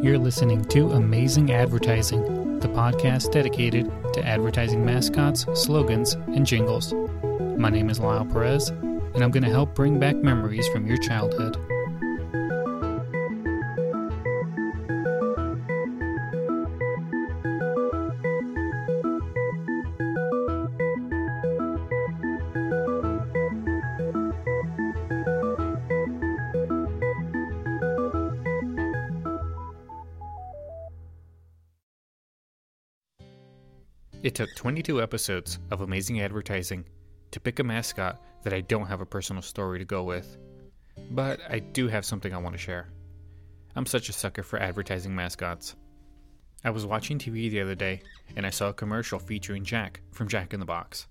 You're listening to Amazing Advertising, the podcast dedicated to advertising mascots, slogans, and jingles. My name is Lyle Perez, and I'm going to help bring back memories from your childhood. It took 22 episodes of Amazing Advertising to pick a mascot that I don't have a personal story to go with, but I do have something I want to share. I'm such a sucker for advertising mascots. I was watching TV the other day and I saw a commercial featuring Jack from Jack in the Box,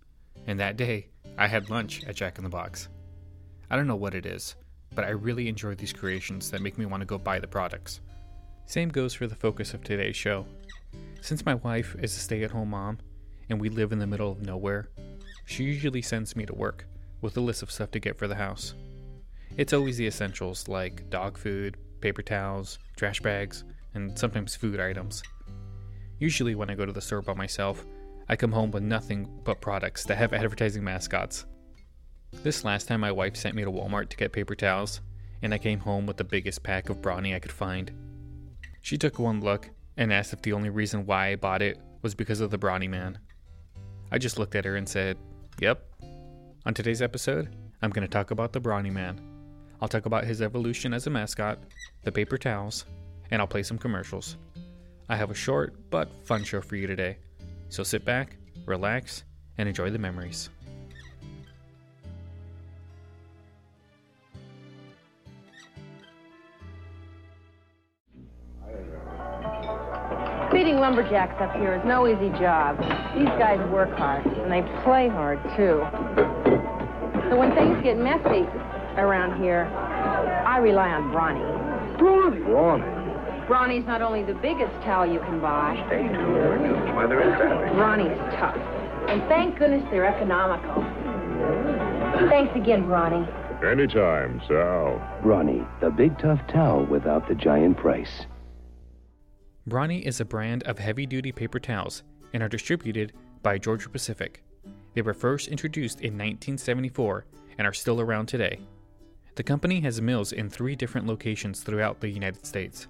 and that day I had lunch at Jack in the Box. I don't know what it is, but I really enjoy these creations that make me want to go buy the products. Same goes for the focus of today's show. Since my wife is a stay-at-home mom, and we live in the middle of nowhere, she usually sends me to work with a list of stuff to get for the house. It's always the essentials like dog food, paper towels, trash bags, and sometimes food items. Usually when I go to the store by myself, I come home with nothing but products that have advertising mascots. This last time my wife sent me to Walmart to get paper towels, and I came home with the biggest pack of Brawny I could find. She took one look and asked if the only reason why I bought it was because of the Brawny Man. I just looked at her and said, "Yep." On today's episode, I'm going to talk about the Brawny Man. I'll talk about his evolution as a mascot, the paper towels, and I'll play some commercials. I have a short but fun show for you today, so sit back, relax, and enjoy the memories. Feeding lumberjacks up here is no easy job. These guys work hard, and they play hard, too. So when things get messy around here, I rely on Brawny. Brawny? Brawny's not only the biggest towel you can buy. Stay tuned. Weather is savage. Brawny's tough. And thank goodness they're economical. Thanks again, Brawny. Anytime, Sal. Brawny, the big tough towel without the giant price. Brawny is a brand of heavy-duty paper towels and are distributed by Georgia Pacific. They were first introduced in 1974 and are still around today. The company has mills in 3 different locations throughout the United States.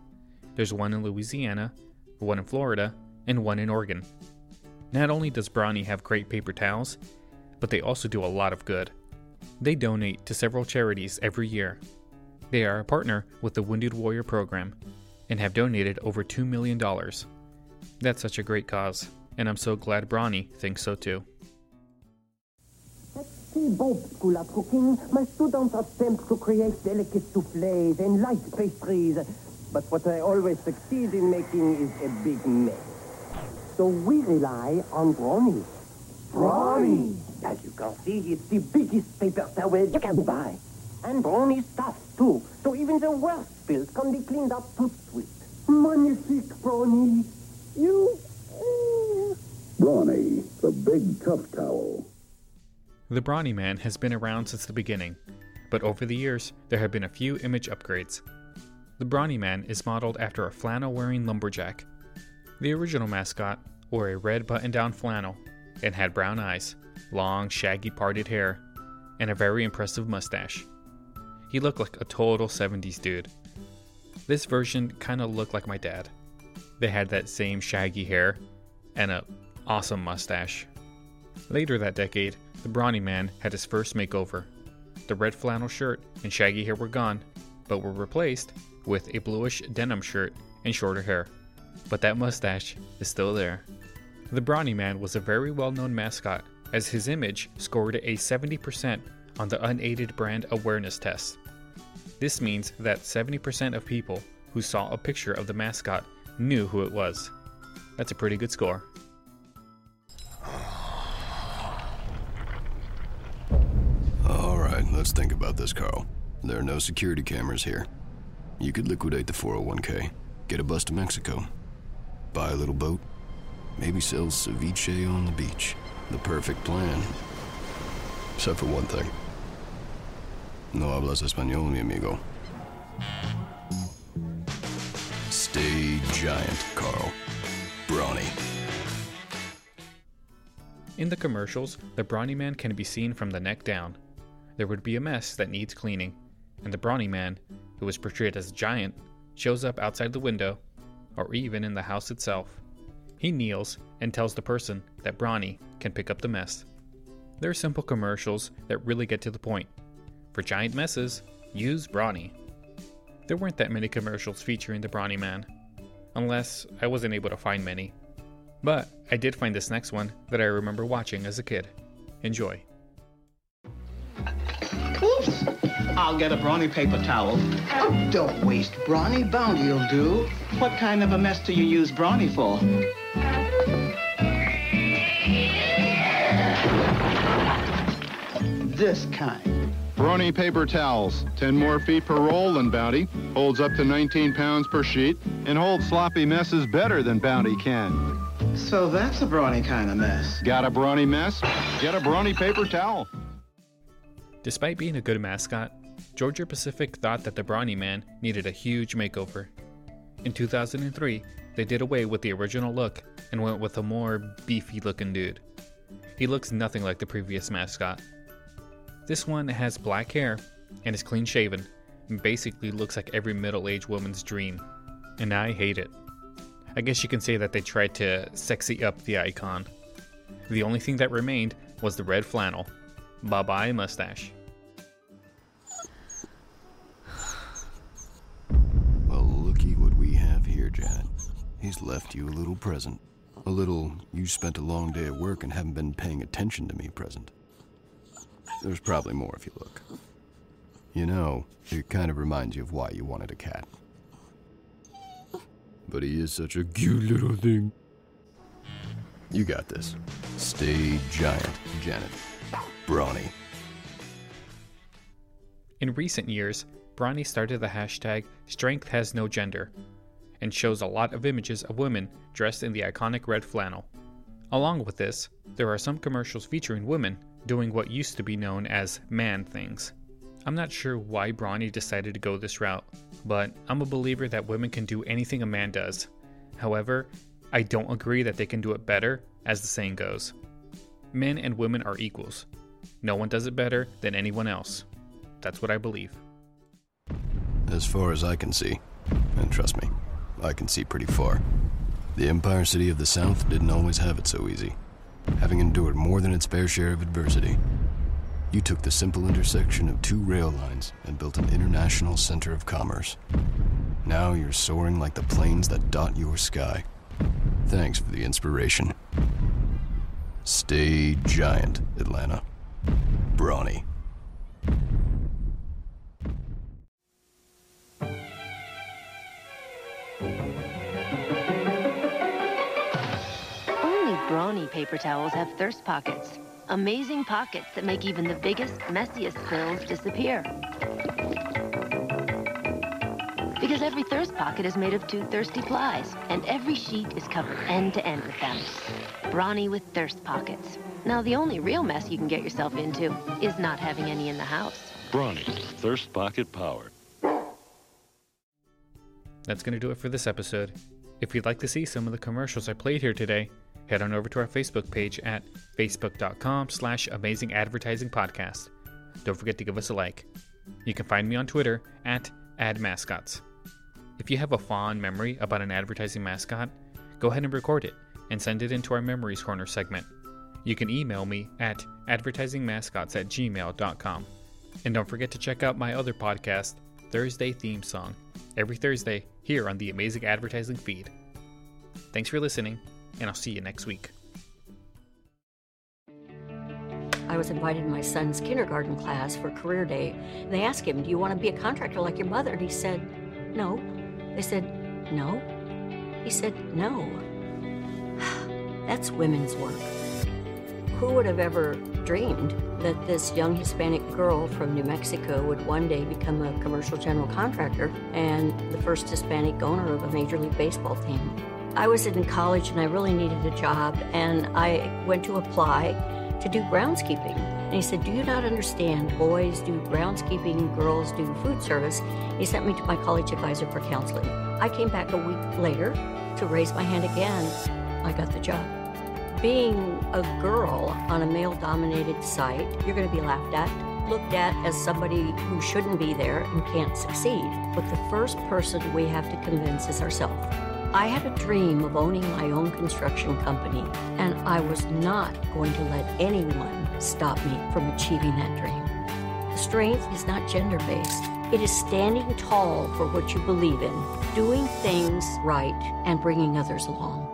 There's one in Louisiana, one in Florida, and one in Oregon. Not only does Brawny have great paper towels, but they also do a lot of good. They donate to several charities every year. They are a partner with the Wounded Warrior Program and have donated over $2 million. That's such a great cause, and I'm so glad Brawny thinks so too. At Seabolt School of Cooking, my students attempt to create delicate soufflés and light pastries, but what I always succeed in making is a big mess. So we rely on Brawny. Brawny! As you can see, it's the biggest paper towel you can buy. And Brawny stuff, too, so even the worst spills can be cleaned up too swift. Magnifique, Brawny. Brawny, the big tough towel. The Brawny Man has been around since the beginning, but over the years, there have been a few image upgrades. The Brawny Man is modeled after a flannel-wearing lumberjack. The original mascot wore a red button-down flannel and had brown eyes, long, shaggy parted hair, and a very impressive mustache. He looked like a total 70s dude. This version kinda looked like my dad. They had that same shaggy hair and an awesome mustache. Later that decade, the Brawny Man had his first makeover. The red flannel shirt and shaggy hair were gone, but were replaced with a bluish denim shirt and shorter hair. But that mustache is still there. The Brawny Man was a very well-known mascot, as his image scored a 70% on the unaided brand awareness test. This means that 70% of people who saw a picture of the mascot knew who it was. That's a pretty good score. All right, let's think about this, Carl. There are no security cameras here. You could liquidate the 401k, get a bus to Mexico, buy a little boat, Maybe sells ceviche on the beach. The perfect plan. Except for one thing. No hablas español, mi amigo. Stay giant, Carl. Brawny. In the commercials, the Brawny Man can be seen from the neck down. There would be a mess that needs cleaning, and the Brawny Man, who was portrayed as a giant, shows up outside the window, or even in the house itself. He kneels and tells the person that Brawny can pick up the mess. There are simple commercials that really get to the point. For giant messes, use Brawny. There weren't that many commercials featuring the Brawny Man, unless I wasn't able to find many. But I did find this next one that I remember watching as a kid. Enjoy. Oops. I'll get a Brawny paper towel. Oh, don't waste Brawny. Bounty'll do. What kind of a mess do you use Brawny for? This kind. Brawny paper towels. 10 more feet per roll than Bounty. Holds up to 19 pounds per sheet. And holds sloppy messes better than Bounty can. So that's a Brawny kind of mess. Got a Brawny mess? Get a Brawny paper towel. Despite being a good mascot, Georgia Pacific thought that the Brawny Man needed a huge makeover. In 2003, they did away with the original look and went with a more beefy-looking dude. He looks nothing like the previous mascot. This one has black hair and is clean-shaven and basically looks like every middle-aged woman's dream. And I hate it. I guess you can say that they tried to sexy up the icon. The only thing that remained was the red flannel. Bye-bye mustache. Well, looky what we have here, Jad. He's left you a little present. A little, you spent a long day at work and haven't been paying attention to me present. There's probably more if you look. You know, it kind of reminds you of why you wanted a cat. But he is such a cute little thing. You got this. Stay giant, Janet. Brawny. In recent years, Brawny started the hashtag #StrengthHasNoGender and shows a lot of images of women dressed in the iconic red flannel. Along with this, there are some commercials featuring women doing what used to be known as man things. I'm not sure why Brawny decided to go this route, but I'm a believer that women can do anything a man does. However, I don't agree that they can do it better, as the saying goes. Men and women are equals. No one does it better than anyone else. That's what I believe. As far as I can see, and trust me, I can see pretty far, the Empire City of the South didn't always have it so easy, having endured more than its fair share of adversity. You took the simple intersection of two rail lines and built an international center of commerce. Now you're soaring like the planes that dot your sky. Thanks for the inspiration. Stay giant, Atlanta. Brawny. Only Brawny paper towels have thirst pockets. Amazing pockets that make even the biggest, messiest spills disappear. Because every thirst pocket is made of two thirsty plies, and every sheet is covered end to end with them. Brawny with thirst pockets. Now, the only real mess you can get yourself into is not having any in the house. Brawny, thirst pocket power. That's going to do it for this episode. If you'd like to see some of the commercials I played here today, head on over to our Facebook page at facebook.com/amazingadvertisingpodcast. Don't forget to give us a like. You can find me on Twitter at @admascots. If you have a fond memory about an advertising mascot, go ahead and record it and send it into our Memories Corner segment. You can email me at advertisingmascots@gmail.com. And don't forget to check out my other podcast, Thursday Theme Song, every Thursday here on the Amazing Advertising feed. Thanks for listening, and I'll see you next week. I was invited to my son's kindergarten class for career day. And they asked him, "Do you want to be a contractor like your mother?" And he said, "No." They said, "No." He said, "No." That's women's work. Who would have ever dreamed that this young Hispanic girl from New Mexico would one day become a commercial general contractor and the first Hispanic owner of a Major League Baseball team? I was in college and I really needed a job, and I went to apply to do groundskeeping. And he said, "Do you not understand? Boys do groundskeeping, girls do food service." He sent me to my college advisor for counseling. I came back a week later to raise my hand again. I got the job. Being a girl on a male-dominated site, you're going to be laughed at, looked at as somebody who shouldn't be there and can't succeed. But the first person we have to convince is ourselves. I had a dream of owning my own construction company, and I was not going to let anyone stop me from achieving that dream. Strength is not gender-based. It is standing tall for what you believe in, doing things right, and bringing others along.